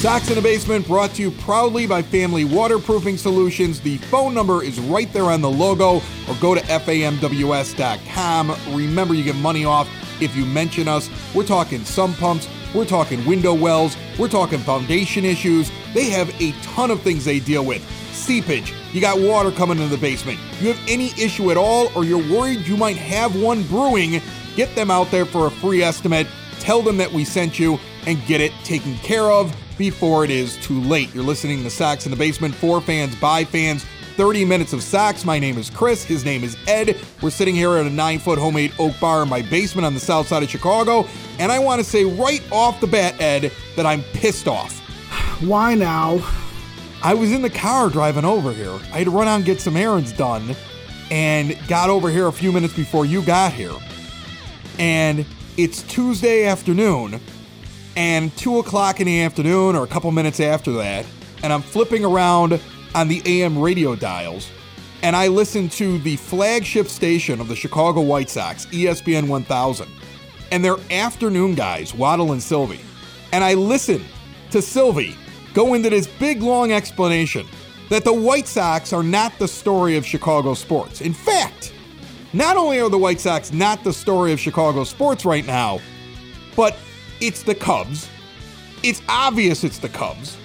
Sax in the Basement brought to you proudly by Family Waterproofing Solutions. The phone number is right there on the logo, or go to FAMWS.com. Remember, you get money off if you mention us. We're talking sump pumps, we're talking window wells, we're talking foundation issues. They have a ton of things they deal with. Seepage, you got water coming into the basement. You have any issue at all, or you're worried you might have one brewing, get them out there for a free estimate. Tell them that we sent you and get it taken care of before it is too late. You're listening to Sax in the Basement, for fans, by fans, 30 minutes of sax. My name is Chris. His name is Ed. We're sitting here at a 9-foot homemade oak bar in my basement on the south side of Chicago, and I want to say right off the bat, Ed, that I'm pissed off. Why now? I was in the car driving over here. I had to run out and get some errands done, and got over here a few minutes before you got here. And it's Tuesday afternoon, and 2 o'clock in the afternoon, or a couple minutes after that, and I'm flipping around on the AM radio dials, and I listen to the flagship station of the Chicago White Sox, ESPN 1000, and their afternoon guys, Waddle and Sylvie. And I listen to Sylvie go into this big, long explanation that the White Sox are not the story of Chicago sports. In fact, not only are the White Sox not the story of Chicago sports right now, but it's the Cubs. It's obvious it's the Cubs.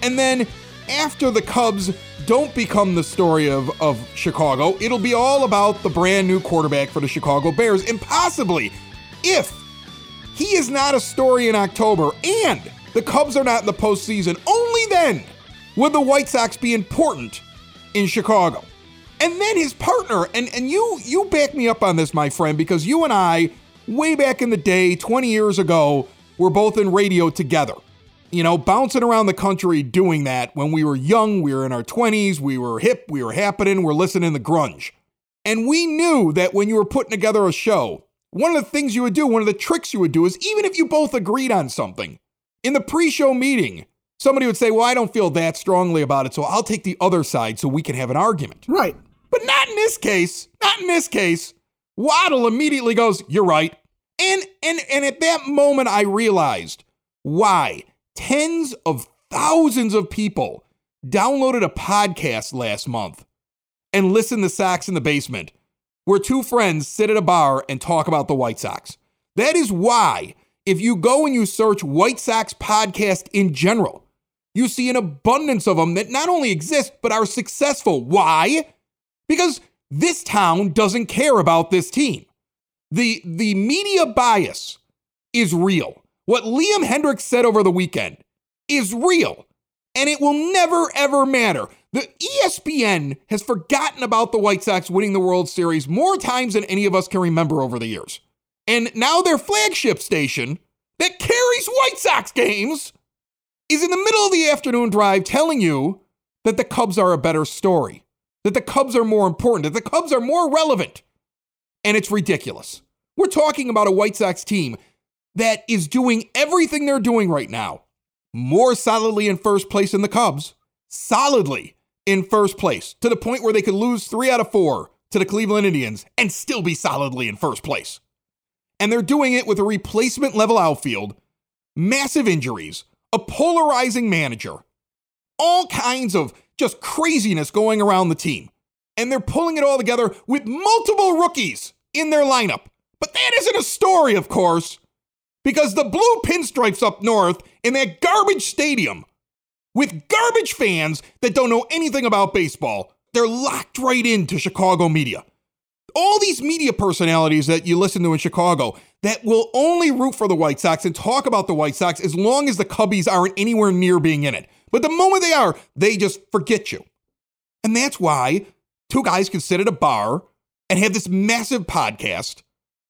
And then after the Cubs don't become the story of Chicago, it'll be all about the brand new quarterback for the Chicago Bears. And possibly, if he is not a story in October and the Cubs are not in the postseason, only then would the White Sox be important in Chicago. And then his partner, and you back me up on this, my friend, because you and I, way back in the day, 20 years ago, we're both in radio together, you know, bouncing around the country doing that. When we were young, we were in our 20s, we were hip, we were happening, we're listening to grunge. And we knew that when you were putting together a show, one of the things you would do, one of the tricks you would do is, even if you both agreed on something, in the pre-show meeting, somebody would say, well, I don't feel that strongly about it, so I'll take the other side so we can have an argument. Right. But not in this case. Not in this case. Waddle immediately goes, you're right. And at that moment, I realized why tens of thousands of people downloaded a podcast last month and listened to Sax in the Basement, where two friends sit at a bar and talk about the White Sox. That is why, if you go and you search White Sox podcast in general, you see an abundance of them that not only exist, but are successful. Why? Because this town doesn't care about this team. The media bias is real. What Liam Hendricks said over the weekend is real, and it will never, ever matter. The ESPN has forgotten about the White Sox winning the World Series more times than any of us can remember over the years. And now their flagship station that carries White Sox games is in the middle of the afternoon drive telling you that the Cubs are a better story, that the Cubs are more important, that the Cubs are more relevant. And it's ridiculous. We're talking about a White Sox team that is doing everything they're doing right now more solidly in first place than the Cubs. Solidly in first place, to the point where they could lose 3 out of 4 to the Cleveland Indians and still be solidly in first place. And they're doing it with a replacement level outfield, massive injuries, a polarizing manager, all kinds of just craziness going around the team. And they're pulling it all together with multiple rookies in their lineup. But that isn't a story, of course, because the blue pinstripes up north in that garbage stadium with garbage fans that don't know anything about baseball, they're locked right into Chicago media. All these media personalities that you listen to in Chicago that will only root for the White Sox and talk about the White Sox as long as the Cubbies aren't anywhere near being in it. But the moment they are, they just forget you. And that's why two guys can sit at a bar and have this massive podcast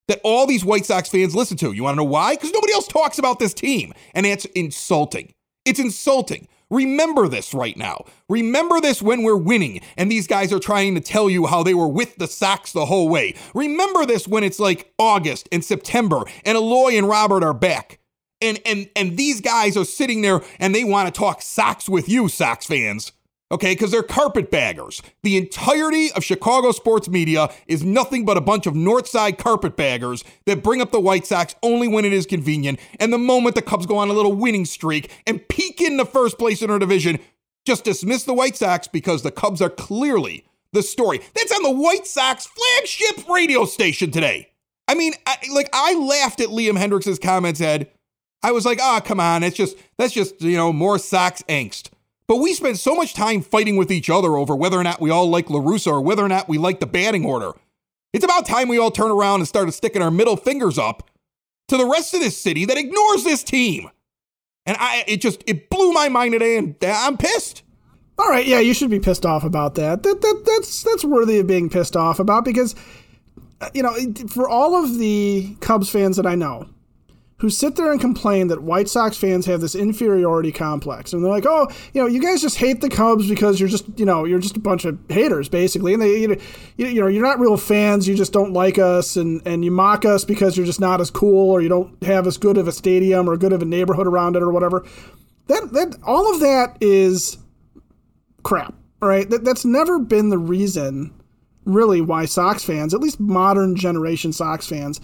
that all these White Sox fans listen to. You want to know why? Because nobody else talks about this team. And that's insulting. It's insulting. Remember this right now. Remember this when we're winning and these guys are trying to tell you how they were with the Sox the whole way. Remember this when it's like August and September and Aloy and Robert are back. And these guys are sitting there and they want to talk Sox with you, Sox fans. Okay, because they're carpetbaggers. The entirety of Chicago sports media is nothing but a bunch of Northside carpetbaggers that bring up the White Sox only when it is convenient. And the moment the Cubs go on a little winning streak and peak in the first place in our division, just dismiss the White Sox because the Cubs are clearly the story. That's on the White Sox flagship radio station today. I mean, I laughed at Liam Hendricks' comments, Ed. I was like, come on, that's just, more Sox angst. But we spend so much time fighting with each other over whether or not we all like La Russa or whether or not we like the batting order. It's about time we all turn around and started sticking our middle fingers up to the rest of this city that ignores this team. And it blew my mind today, and I'm pissed. All right, yeah, you should be pissed off about that. That's worthy of being pissed off about because, for all of the Cubs fans that I know, who sit there and complain that White Sox fans have this inferiority complex. And they're like, you guys just hate the Cubs because you're just a bunch of haters, basically. And you're not real fans. You just don't like us and you mock us because you're just not as cool or you don't have as good of a stadium or good of a neighborhood around it or whatever. That all of that is crap, right? That's never been the reason, really, why Sox fans, at least modern generation Sox fans,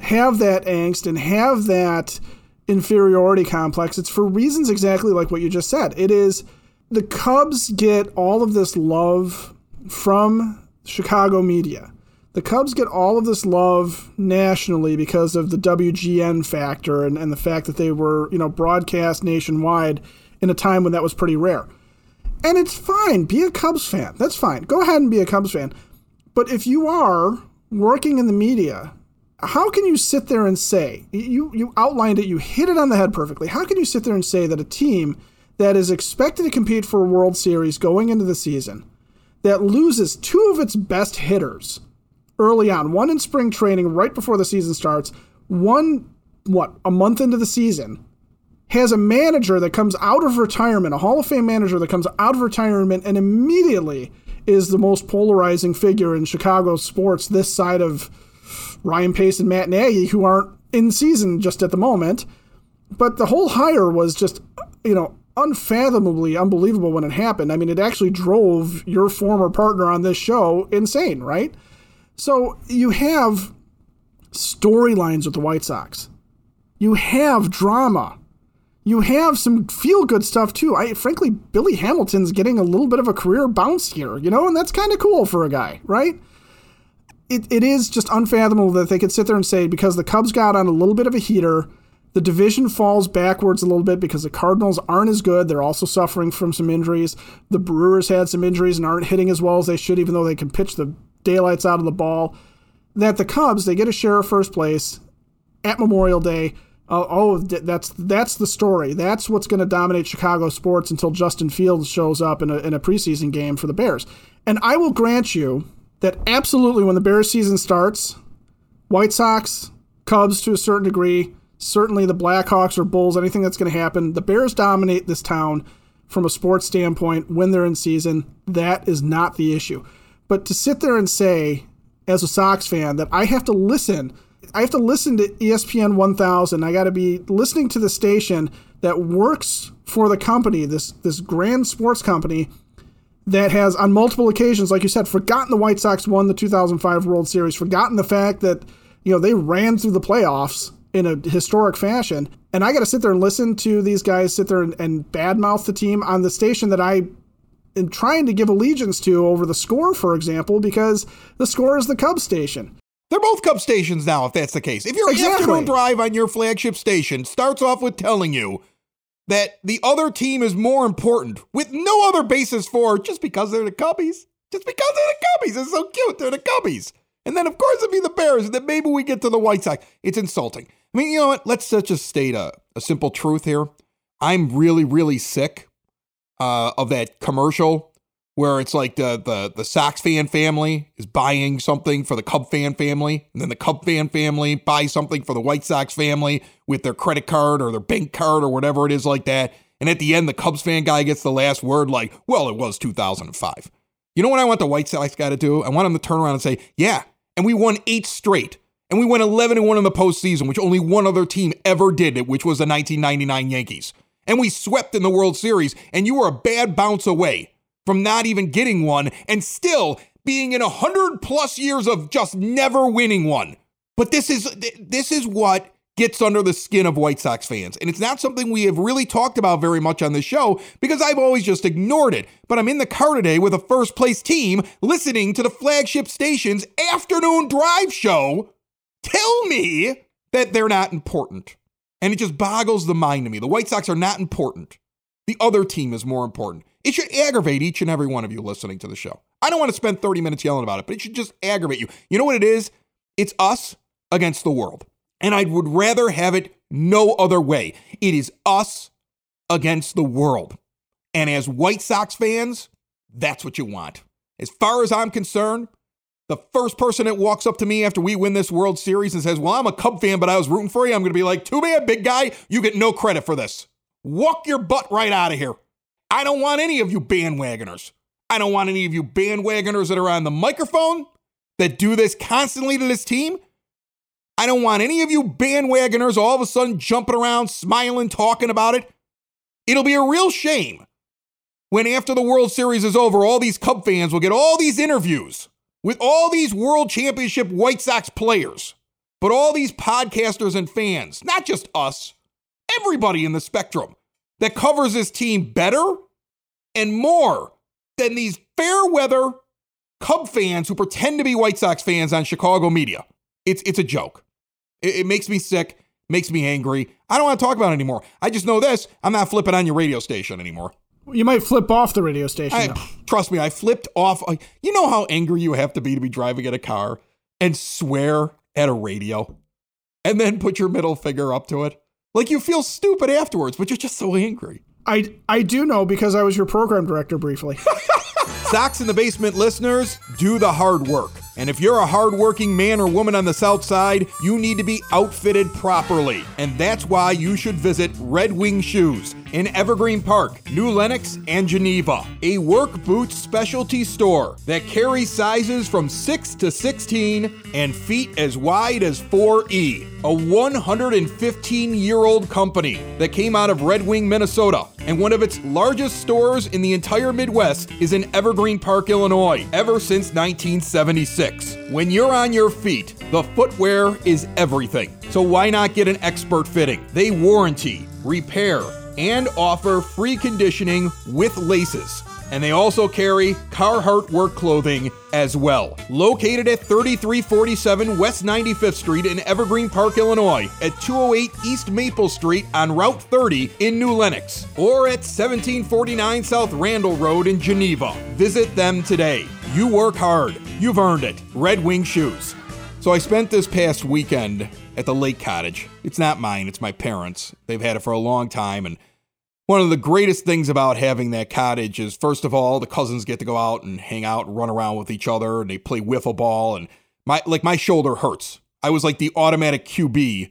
have that angst and have that inferiority complex. It's for reasons exactly like what you just said. It is the Cubs get all of this love from Chicago media. The Cubs get all of this love nationally because of the WGN factor and the fact that they were, broadcast nationwide in a time when that was pretty rare. And it's fine. Be a Cubs fan. That's fine. Go ahead and be a Cubs fan. But if you are working in the media, how can you sit there and say, you outlined it, you hit it on the head perfectly. How can you sit there and say that a team that is expected to compete for a World Series going into the season, that loses two of its best hitters early on, one in spring training right before the season starts, a month into the season, has a manager that comes out of retirement, a Hall of Fame manager that comes out of retirement and immediately is the most polarizing figure in Chicago sports this side of Ryan Pace and Matt Nagy, who aren't in season just at the moment. But the whole hire was just, unfathomably unbelievable when it happened. I mean, it actually drove your former partner on this show insane, right? So you have storylines with the White Sox. You have drama. You have some feel-good stuff, too. Frankly, Billy Hamilton's getting a little bit of a career bounce here, and that's kind of cool for a guy, right? It is just unfathomable that they could sit there and say, because the Cubs got on a little bit of a heater, the division falls backwards a little bit because the Cardinals aren't as good. They're also suffering from some injuries. The Brewers had some injuries and aren't hitting as well as they should, even though they can pitch the daylights out of the ball. That the Cubs, they get a share of first place at Memorial Day. That's the story. That's what's going to dominate Chicago sports until Justin Fields shows up in a preseason game for the Bears. And I will grant you that absolutely when the Bears season starts, White Sox, Cubs to a certain degree, certainly the Blackhawks or Bulls, anything that's going to happen, the Bears dominate this town from a sports standpoint when they're in season. That is not the issue. But to sit there and say, as a Sox fan, that I have to listen to ESPN 1000, I got to be listening to the station that works for the company, this grand sports company, that has, on multiple occasions, like you said, forgotten the White Sox won the 2005 World Series, forgotten the fact that, they ran through the playoffs in a historic fashion. And I got to sit there and listen to these guys sit there and badmouth the team on the station that I am trying to give allegiance to over the Score, for example, because the Score is the Cubs station. They're both Cubs stations now, if that's the case. If your afternoon drive on your flagship station starts off with telling you that the other team is more important with no other basis for just because they're the Cubbies. Just because they're the Cubbies. It's so cute. They're the Cubbies. And then, of course, it'd be the Bears. And then maybe we get to the White Sox. It's insulting. I mean, you know what? Let's just state a simple truth here. I'm really, really sick of that commercial where it's like the Sox fan family is buying something for the Cub fan family. And then the Cub fan family buys something for the White Sox family with their credit card or their bank card or whatever it is like that. And at the end, the Cubs fan guy gets the last word like, well, it was 2005. You know what I want the White Sox guy to do? I want him to turn around and say, yeah, and we won 8 straight. And we went 11-1 in the postseason, which only one other team ever did it, which was the 1999 Yankees. And we swept in the World Series, and you were a bad bounce away from not even getting one and still being in 100-plus years of just never winning one. But this is what gets under the skin of White Sox fans. And it's not something we have really talked about very much on this show because I've always just ignored it. But I'm in the car today with a first-place team listening to the flagship station's afternoon drive show. Tell me that they're not important. And it just boggles the mind to me. The White Sox are not important. The other team is more important. It should aggravate each and every one of you listening to the show. I don't want to spend 30 minutes yelling about it, but it should just aggravate you. You know what it is? It's us against the world. And I would rather have it no other way. It is us against the world. And as White Sox fans, that's what you want. As far as I'm concerned, the first person that walks up to me after we win this World Series and says, well, I'm a Cub fan, but I was rooting for you, I'm going to be like, too bad, big guy. You get no credit for this. Walk your butt right out of here. I don't want any of you bandwagoners. I don't want any of you bandwagoners that are on the microphone that do this constantly to this team. I don't want any of you bandwagoners all of a sudden jumping around, smiling, talking about it. It'll be a real shame when after the World Series is over, all these Cub fans will get all these interviews with all these World Championship White Sox players, but all these podcasters and fans, not just us, everybody in the spectrum that covers this team better and more than these fair-weather Cub fans who pretend to be White Sox fans on Chicago media. It's a joke. It makes me sick, makes me angry. I don't want to talk about it anymore. I just know this. I'm not flipping on your radio station anymore. You might flip off the radio station. Trust me, I flipped off. You know how angry you have to be driving in a car and swear at a radio and then put your middle finger up to it? Like you feel stupid afterwards, but you're just so angry. I do know because I was your program director briefly. Sox in the Basement listeners, do the hard work. And if you're a hardworking man or woman on the South Side, you need to be outfitted properly. And that's why you should visit Red Wing Shoes in Evergreen Park, New Lenox, and Geneva, a work boot specialty store that carries sizes from 6 to 16 and feet as wide as 4E. A 115-year-old company that came out of Red Wing, Minnesota, and one of its largest stores in the entire Midwest is in Evergreen Park, Illinois, ever since 1976. When you're on your feet, the footwear is everything. So why not get an expert fitting? They warranty, repair, and offer free conditioning with laces. And they also carry Carhartt work clothing as well. Located at 3347 West 95th Street in Evergreen Park, Illinois, at 208 East Maple Street on Route 30 in New Lenox, or at 1749 South Randall Road in Geneva. Visit them today. You work hard. You've earned it. Red Wing Shoes. So I spent this past weekend at the lake cottage. It's not mine. It's my parents'. They've had it for a long time, and one of the greatest things about having that cottage is, first of all, the cousins get to go out and hang out and run around with each other, and they play wiffle ball, and my shoulder hurts. I was like the automatic QB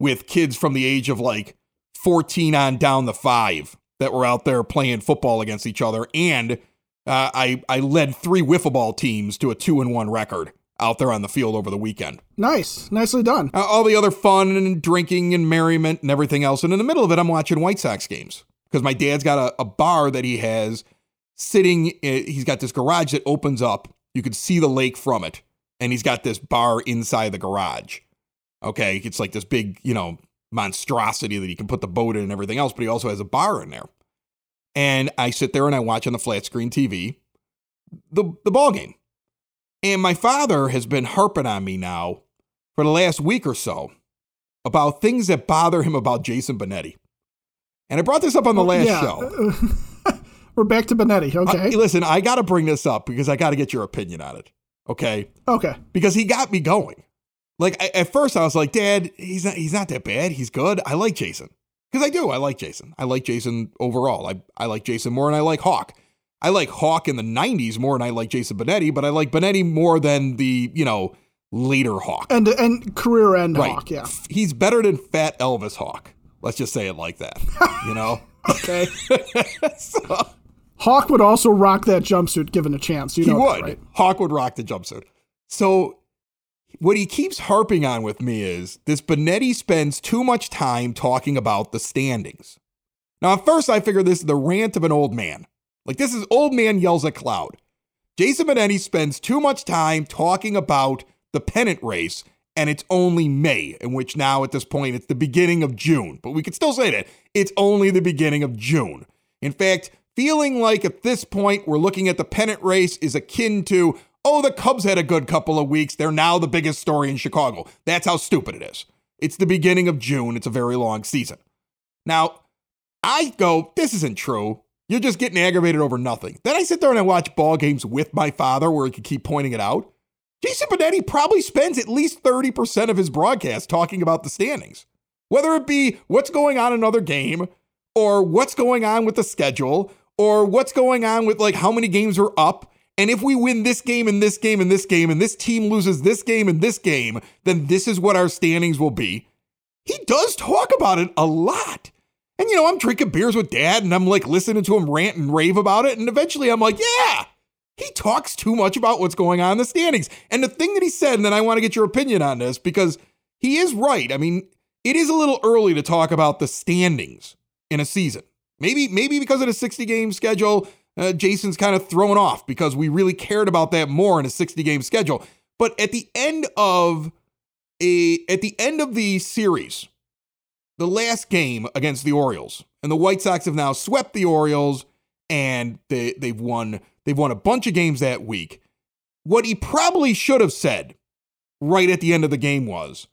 with kids from the age of like 14 on down to 5 that were out there playing football against each other, and I led 3 wiffle ball teams to a 2-1 record out there on the field over the weekend. Nice. Nicely done. All the other fun and drinking and merriment and everything else. And in the middle of it, I'm watching White Sox games because my dad's got a bar that he has sitting. He's got this garage that opens up. You can see the lake from it. And he's got this bar inside the garage. Okay. It's like this big, monstrosity that he can put the boat in and everything else. But he also has a bar in there. And I sit there and I watch on the flat screen TV the ball game. And my father has been harping on me now for the last week or so about things that bother him about Jason Benetti. And I brought this up on the last show. We're back to Benetti, okay? Listen, I got to bring this up because I got to get your opinion on it, okay? Okay. Because he got me going. At first I was like, Dad, he's not that bad. He's good. I like Jason. Because I do. I like Jason. I like Jason overall. I like Jason more than I like Hawk. I like Hawk in the 90s more than I like Jason Benetti, but I like Benetti more than the, later Hawk. And career-end Hawk, yeah. He's better than Fat Elvis Hawk. Let's just say it like that, Okay. So, Hawk would also rock that jumpsuit given a chance. He would. That, right? Hawk would rock the jumpsuit. So what he keeps harping on with me is this Benetti spends too much time talking about the standings. Now, at first, I figured this is the rant of an old man. Like, this is old man yells at cloud. Jason Benetti spends too much time talking about the pennant race, and it's only May, in which now at this point, it's the beginning of June. But we could still say that. It's only the beginning of June. In fact, feeling like at this point, we're looking at the pennant race is akin to, oh, the Cubs had a good couple of weeks. They're now the biggest story in Chicago. That's how stupid it is. It's the beginning of June. It's a very long season. Now, I go, this isn't true. You're just getting aggravated over nothing. Then I sit there and I watch ball games with my father where he could keep pointing it out. Jason Benetti probably spends at least 30% of his broadcast talking about the standings, whether it be what's going on in another game or what's going on with the schedule or what's going on with like how many games are up. And if we win this game and this game and this game and this team loses this game, then this is what our standings will be. He does talk about it a lot. And, you know, I'm drinking beers with Dad and I'm like listening to him rant and rave about it. And eventually I'm like, yeah, he talks too much about what's going on in the standings. And the thing that he said, and then I want to get your opinion on this because he is right. I mean, it is a little early to talk about the standings in a season. Maybe because of the 60-game schedule, Jason's kind of thrown off because we really cared about that more in a 60-game schedule. But at the end of the series, the last game against the Orioles, and the White Sox have now swept the Orioles, and they've won a bunch of games that week. What he probably should have said right at the end of the game was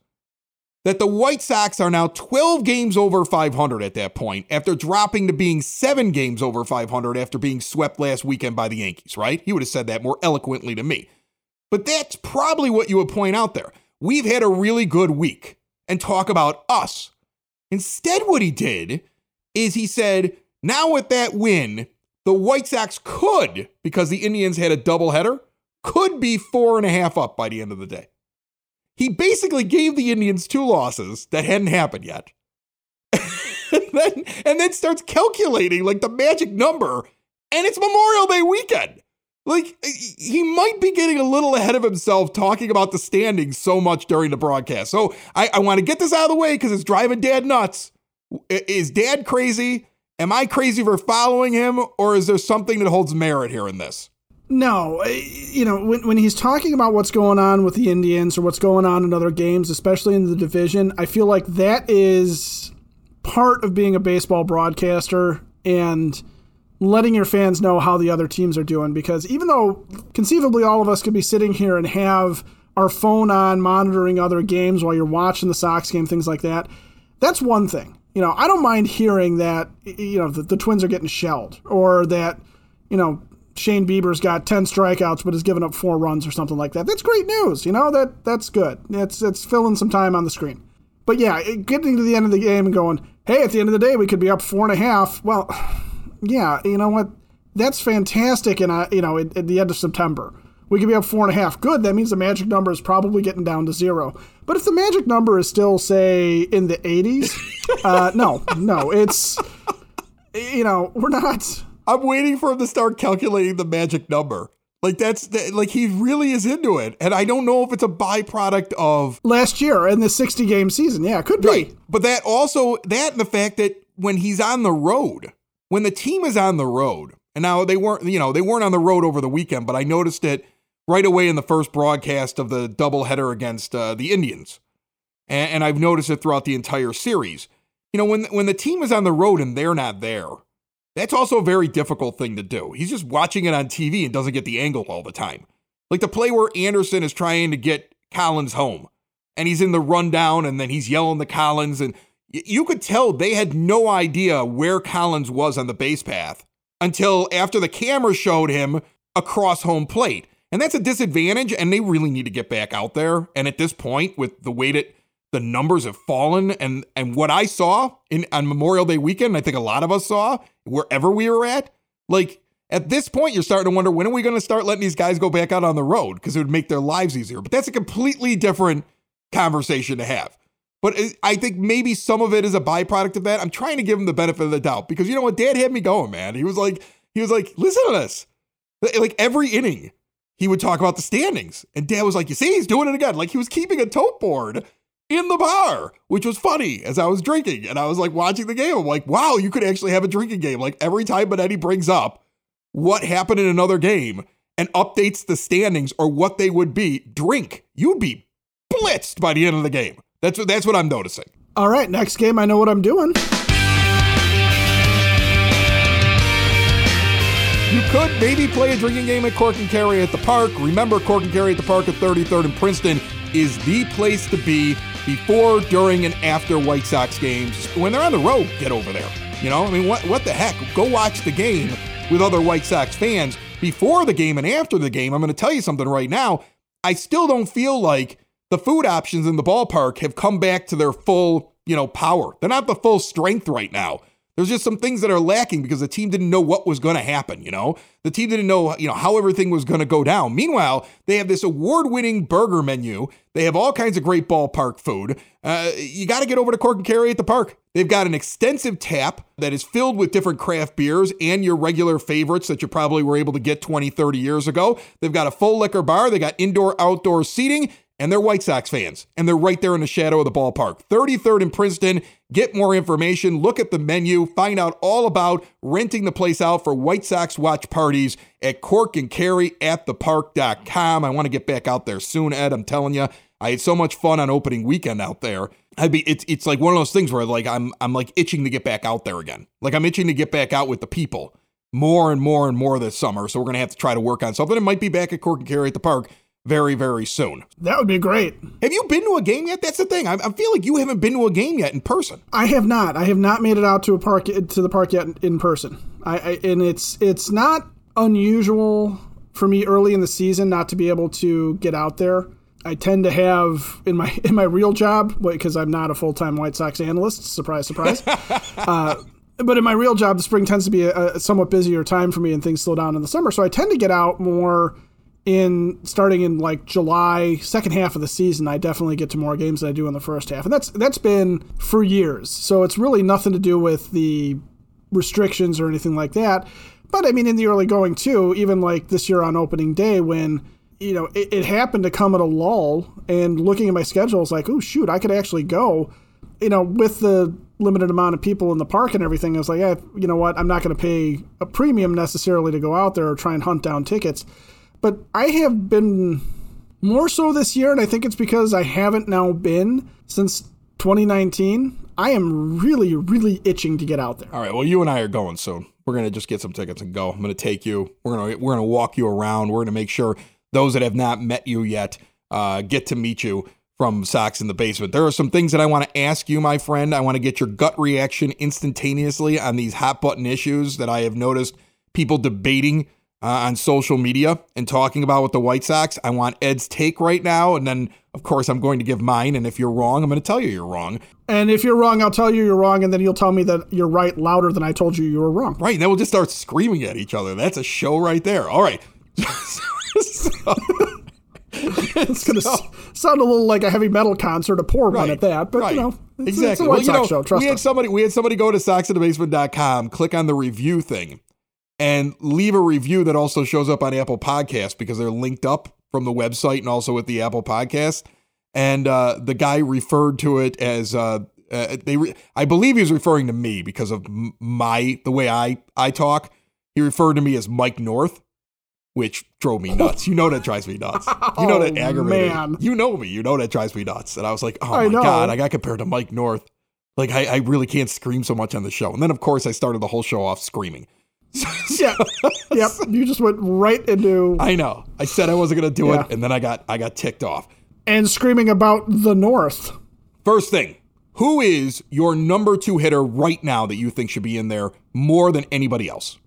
that the White Sox are now 12 games over 500 at that point, after dropping to being 7 games over 500 after being swept last weekend by the Yankees, right? He would have said that more eloquently to me. But that's probably what you would point out there. We've had a really good week, and talk about us. Instead, what he did is he said, now with that win, the White Sox could, because the Indians had a doubleheader, could be 4.5 up by the end of the day. He basically gave the Indians 2 losses that hadn't happened yet. and then starts calculating like the magic number, and it's Memorial Day weekend. Like, he might be getting a little ahead of himself talking about the standings so much during the broadcast. So I want to get this out of the way because it's driving Dad nuts. Is Dad crazy? Am I crazy for following him? Or is there something that holds merit here in this? No. You know, when he's talking about what's going on with the Indians or what's going on in other games, especially in the division, I feel like that is part of being a baseball broadcaster and letting your fans know how the other teams are doing, because even though conceivably all of us could be sitting here and have our phone on monitoring other games while you're watching the Sox game, things like that, that's one thing. You know, I don't mind hearing that, you know, the Twins are getting shelled, or that, you know, Shane Bieber's got 10 strikeouts but has given up 4 runs or something like that. That's great news. You know, that's good. It's filling some time on the screen. But yeah, getting to the end of the game and going, hey, at the end of the day, we could be up 4.5. Well, yeah, you know what? That's fantastic. And, you know, at the end of September, we could be up 4.5. Good. That means the magic number is probably getting down to 0. But if the magic number is still, say, in the 80s, no, it's, you know, we're not. I'm waiting for him to start calculating the magic number. Like, like, he really is into it. And I don't know if it's a byproduct of last year and the 60-game season. Yeah, it could be. Right. But that and the fact that when he's on the road, when the team is on the road, and now they weren't on the road over the weekend, but I noticed it right away in the first broadcast of the doubleheader against the Indians. And I've noticed it throughout the entire series. You know, when the team is on the road and they're not there, that's also a very difficult thing to do. He's just watching it on TV and doesn't get the angle all the time. Like the play where Anderson is trying to get Collins home and he's in the rundown and then he's yelling to Collins, and you could tell they had no idea where Collins was on the base path until after the camera showed him across home plate. And that's a disadvantage, and they really need to get back out there. And at this point, with the way that the numbers have fallen and what I saw on Memorial Day weekend, I think a lot of us saw wherever we were at, like at this point, you're starting to wonder, when are we going to start letting these guys go back out on the road? Because it would make their lives easier. But that's a completely different conversation to have. But I think maybe some of it is a byproduct of that. I'm trying to give him the benefit of the doubt because you know what? Dad had me going, man. He was like, listen to this. Like every inning, he would talk about the standings. And Dad was like, you see, he's doing it again. Like he was keeping a tote board in the bar, which was funny as I was drinking. And I was like watching the game. I'm like, wow, you could actually have a drinking game. Like every time Benetti brings up what happened in another game and updates the standings or what they would be, drink. You'd be blitzed by the end of the game. That's what I'm noticing. All right, next game, I know what I'm doing. You could maybe play a drinking game at Cork and Carry at the Park. Remember, Cork and Carry at the Park at 33rd and Princeton is the place to be before, during, and after White Sox games. When they're on the road, get over there. You know, I mean, what the heck? Go watch the game with other White Sox fans before the game and after the game. I'm going to tell you something right now. I still don't feel like the food options in the ballpark have come back to their full, power. They're not the full strength right now. There's just some things that are lacking because the team didn't know what was going to happen, The team didn't know, how everything was going to go down. Meanwhile, they have this award-winning burger menu. They have all kinds of great ballpark food. You got to get over to Cork and Carry at the Park. They've got an extensive tap that is filled with different craft beers and your regular favorites that you probably were able to get 20, 30 years ago. They've got a full liquor bar. They got indoor, outdoor seating. And they're White Sox fans, and they're right there in the shadow of the ballpark. 33rd and Princeton. Get more information. Look at the menu. Find out all about renting the place out for White Sox watch parties at corkandcarryatthepark.com. I want to get back out there soon, Ed. I'm telling you, I had so much fun on opening weekend out there. It's like one of those things where like I'm like itching to get back out there again. Like I'm itching to get back out with the people more and more and more this summer. So we're gonna have to try to work on something. It might be back at Cork and Carry at the Park very, very soon. That would be great. Have you been to a game yet? That's the thing. I feel like you haven't been to a game yet in person. I have not. I have not made it out to the park yet in person. And it's not unusual for me early in the season not to be able to get out there. I tend to have in my real job, because I'm not a full-time White Sox analyst. Surprise, surprise. But in my real job, the spring tends to be a somewhat busier time for me, and things slow down in the summer. So I tend to get out more. Starting in like July, second half of the season, I definitely get to more games than I do in the first half. And that's been for years. So it's really nothing to do with the restrictions or anything like that. But I mean, in the early going too, even like this year on opening day when, it happened to come at a lull, and looking at my schedule, it's like, oh shoot, I could actually go, with the limited amount of people in the park and everything. I was like, you know what? I'm not going to pay a premium necessarily to go out there or try and hunt down tickets. But I have been more so this year, and I think it's because I haven't now been since 2019. I am really, really itching to get out there. All right, well, you and I are going soon. We're going to just get some tickets and go. I'm going to take you. We're going to walk you around. We're going to make sure those that have not met you yet get to meet you from Sax in the Basement. There are some things that I want to ask you, my friend. I want to get your gut reaction instantaneously on these hot-button issues that I have noticed people debating on social media and talking about with the White Sox. I want Ed's take right now, and then, of course, I'm going to give mine, and if you're wrong, I'm going to tell you you're wrong. And if you're wrong, I'll tell you you're wrong, and then you'll tell me that you're right louder than I told you you were wrong. Right, and then we'll just start screaming at each other. That's a show right there. All right. It's going to sound a little like a heavy metal concert, a poor one at that, but, exactly. It's a White Sox show, trust us. We had somebody go to saxinthebasement.com, click on the review thing, and leave a review that also shows up on Apple Podcasts because they're linked up from the website and also with the Apple Podcast. And the guy referred to it as I believe he was referring to me because of the way I talk. He referred to me as Mike North, which drove me nuts. That drives me nuts. That aggravated. Man. That drives me nuts. And I was like, God, I got compared to Mike North. Like I really can't scream so much on the show. And then of course I started the whole show off screaming. Yep. You just went right into. I know. I said I wasn't gonna do it, and then I got ticked off. And screaming about the North. First thing, who is your number 2 hitter right now that you think should be in there more than anybody else?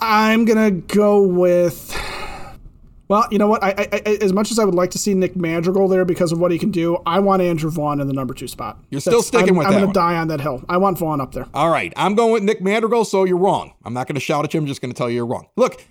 I'm gonna go with. Well, you know what? I as much as I would like to see Nick Madrigal there because of what he can do, I want Andrew Vaughn in the number 2 spot. I'm going to die on that hill. I want Vaughn up there. All right. I'm going with Nick Madrigal, so you're wrong. I'm not going to shout at you. I'm just going to tell you you're wrong. Look,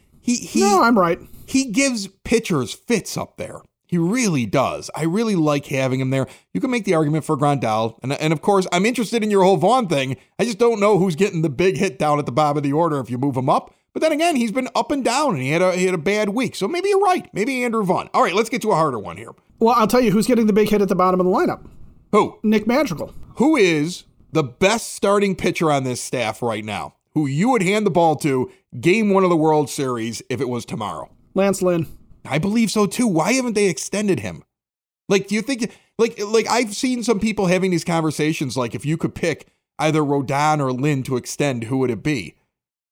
I'm right. He gives pitchers fits up there. He really does. I really like having him there. You can make the argument for Grandal. And of course, I'm interested in your whole Vaughn thing. I just don't know who's getting the big hit down at the bottom of the order if you move him up. But then again, he's been up and down, and he had a bad week. So maybe you're right. Maybe Andrew Vaughn. All right, let's get to a harder one here. Well, I'll tell you who's getting the big hit at the bottom of the lineup. Who? Nick Madrigal. Who is the best starting pitcher on this staff right now, who you would hand the ball to game one of the World Series if it was tomorrow? Lance Lynn. I believe so too. Why haven't they extended him? Like, do you think, like I've seen some people having these conversations, like if you could pick either Rodon or Lynn to extend, who would it be?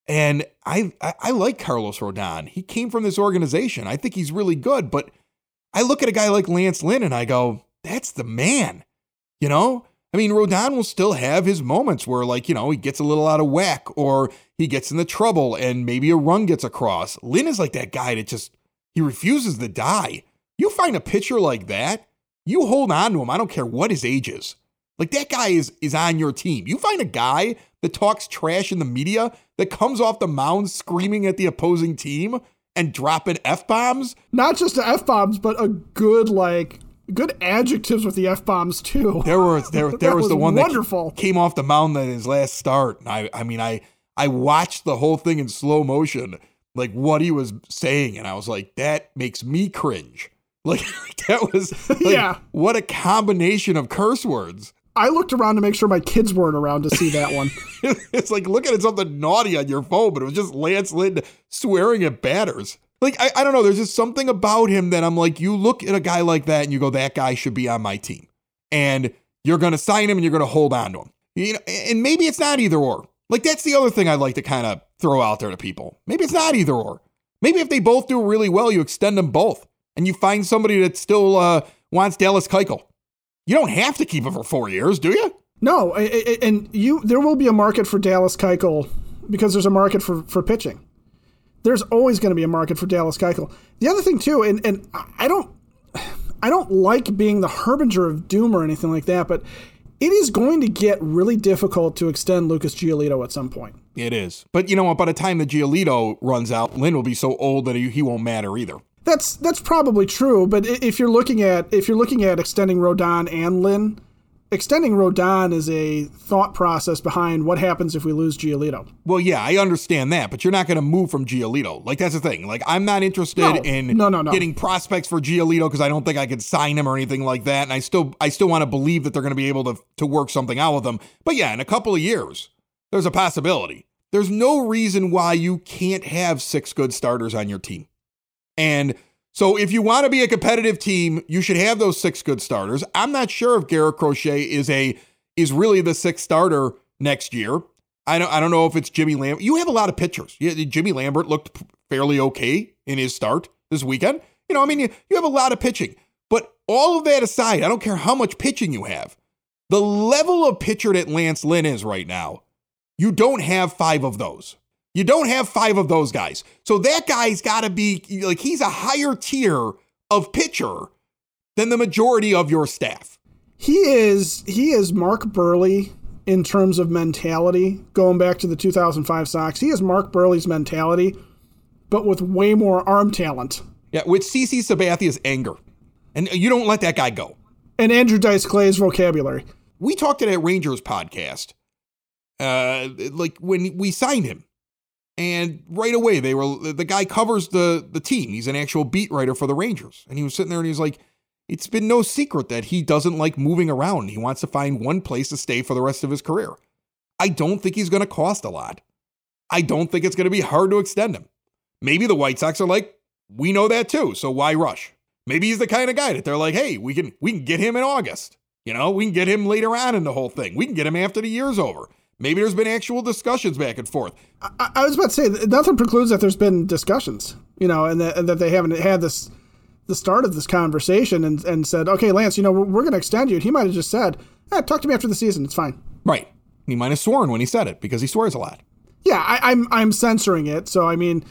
And I like Carlos Rodon. He came from this organization. I think he's really good, but I look at a guy like Lance Lynn and I go, that's the man, you know? I mean, Rodon will still have his moments where, like, you know, he gets a little out of whack or he gets into trouble and maybe a run gets across. Lynn is like that guy that just, he refuses to die. You find a pitcher like that, you hold on to him. I don't care what his age is. Like, that guy is on your team. You find a guy that talks trash in the media, that comes off the mound screaming at the opposing team and dropping F-bombs. Not just the F-bombs, but a good, like, good adjectives with the F-bombs, too. There was the one wonderful that came off the mound in his last start. And I mean, I watched the whole thing in slow motion, like what he was saying. And I was like, that makes me cringe. Like, that was, like, yeah. What a combination of curse words. I looked around to make sure my kids weren't around to see that one. It's like looking at something naughty on your phone, but it was just Lance Lynn swearing at batters. Like, I don't know. There's just something about him that I'm like, you look at a guy like that and you go, that guy should be on my team. And you're going to sign him and you're going to hold on to him. You know, and maybe it's not either or. Like, that's the other thing I'd like to kind of throw out there to people. Maybe it's not either or. Maybe if they both do really well, you extend them both and you find somebody that still wants Dallas Keuchel. You don't have to keep him for 4 years, do you? No, and there will be a market for Dallas Keuchel because there's a market for pitching. There's always going to be a market for Dallas Keuchel. The other thing, too, and I don't like being the harbinger of doom or anything like that, but it is going to get really difficult to extend Lucas Giolito at some point. It is. But you know what? By the time the Giolito runs out, Lynn will be so old that he won't matter either. That's probably true. But if you're looking at extending Rodon and Lynn, extending Rodon is a thought process behind what happens if we lose Giolito. Well, yeah, I understand that, but you're not going to move from Giolito. Like, that's the thing. Like, I'm not interested in getting prospects for Giolito because I don't think I could sign him or anything like that. And I still want to believe that they're going to be able to work something out with him. But yeah, in a couple of years, there's a possibility. There's no reason why you can't have six good starters on your team. And so if you want to be a competitive team, you should have those six good starters. I'm not sure if Garrett Crochet is really the sixth starter next year. I don't know if it's Jimmy Lambert. You have a lot of pitchers. Jimmy Lambert looked fairly okay in his start this weekend. You know, I mean, you have a lot of pitching. But all of that aside, I don't care how much pitching you have. The level of pitcher that Lance Lynn is right now, you don't have five of those. You don't have five of those guys. So that guy's got to be, like, he's a higher tier of pitcher than the majority of your staff. He is Mark Buehrle in terms of mentality, going back to the 2005 Sox. He is Mark Burley's mentality, but with way more arm talent. Yeah, with CeCe Sabathia's anger. And you don't let that guy go. And Andrew Dice Clay's vocabulary. We talked to that Rangers podcast, like, when we signed him. And right away, the guy covers the team. He's an actual beat writer for the Rangers. And he was sitting there and he was like, it's been no secret that he doesn't like moving around. He wants to find one place to stay for the rest of his career. I don't think he's going to cost a lot. I don't think it's going to be hard to extend him. Maybe the White Sox are like, we know that too, so why rush? Maybe he's the kind of guy that they're like, hey, we can get him in August. You know, we can get him later on in the whole thing. We can get him after the year's over. Maybe there's been actual discussions back and forth. I was about to say, nothing precludes that there's been discussions, you know, and that they haven't had the start of this conversation and said, okay, Lance, you know, we're going to extend you. And he might have just said, talk to me after the season. It's fine. Right. He might have sworn when he said it because he swears a lot. Yeah, I'm censoring it. So, I mean,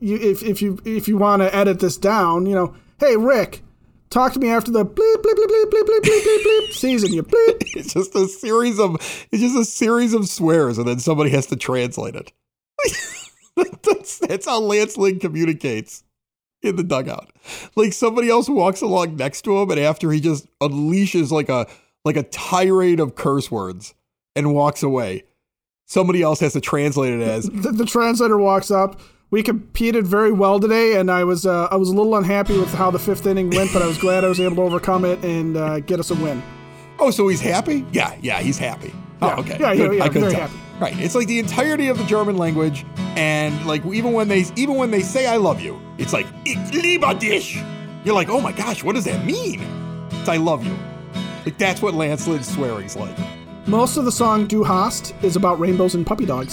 if you want to edit this down, you know, hey, Rick, talk to me after the bleep, bleep, bleep, bleep, bleep, bleep, bleep, bleep, bleep season, you bleep. It's just a series of swears, and then somebody has to translate it. That's how Lance Lynn communicates. in the dugout. Like somebody else walks along next to him, and after he just unleashes like a tirade of curse words and walks away, somebody else has to translate it as the translator walks up. We competed very well today, and I was a little unhappy with how the fifth inning went, but I was glad I was able to overcome it and get us a win. Oh, so he's happy? Yeah, he's happy. Yeah. Oh, okay. Yeah, I couldn't tell. Happy. Right. It's like the entirety of the German language, and like even when they say "I love you," it's like "Ich liebe dich." You're like, oh my gosh, what does that mean? It's "I love you." Like that's what Lance Lynn's swearing's like. Most of the song "Du hast" is about rainbows and puppy dogs.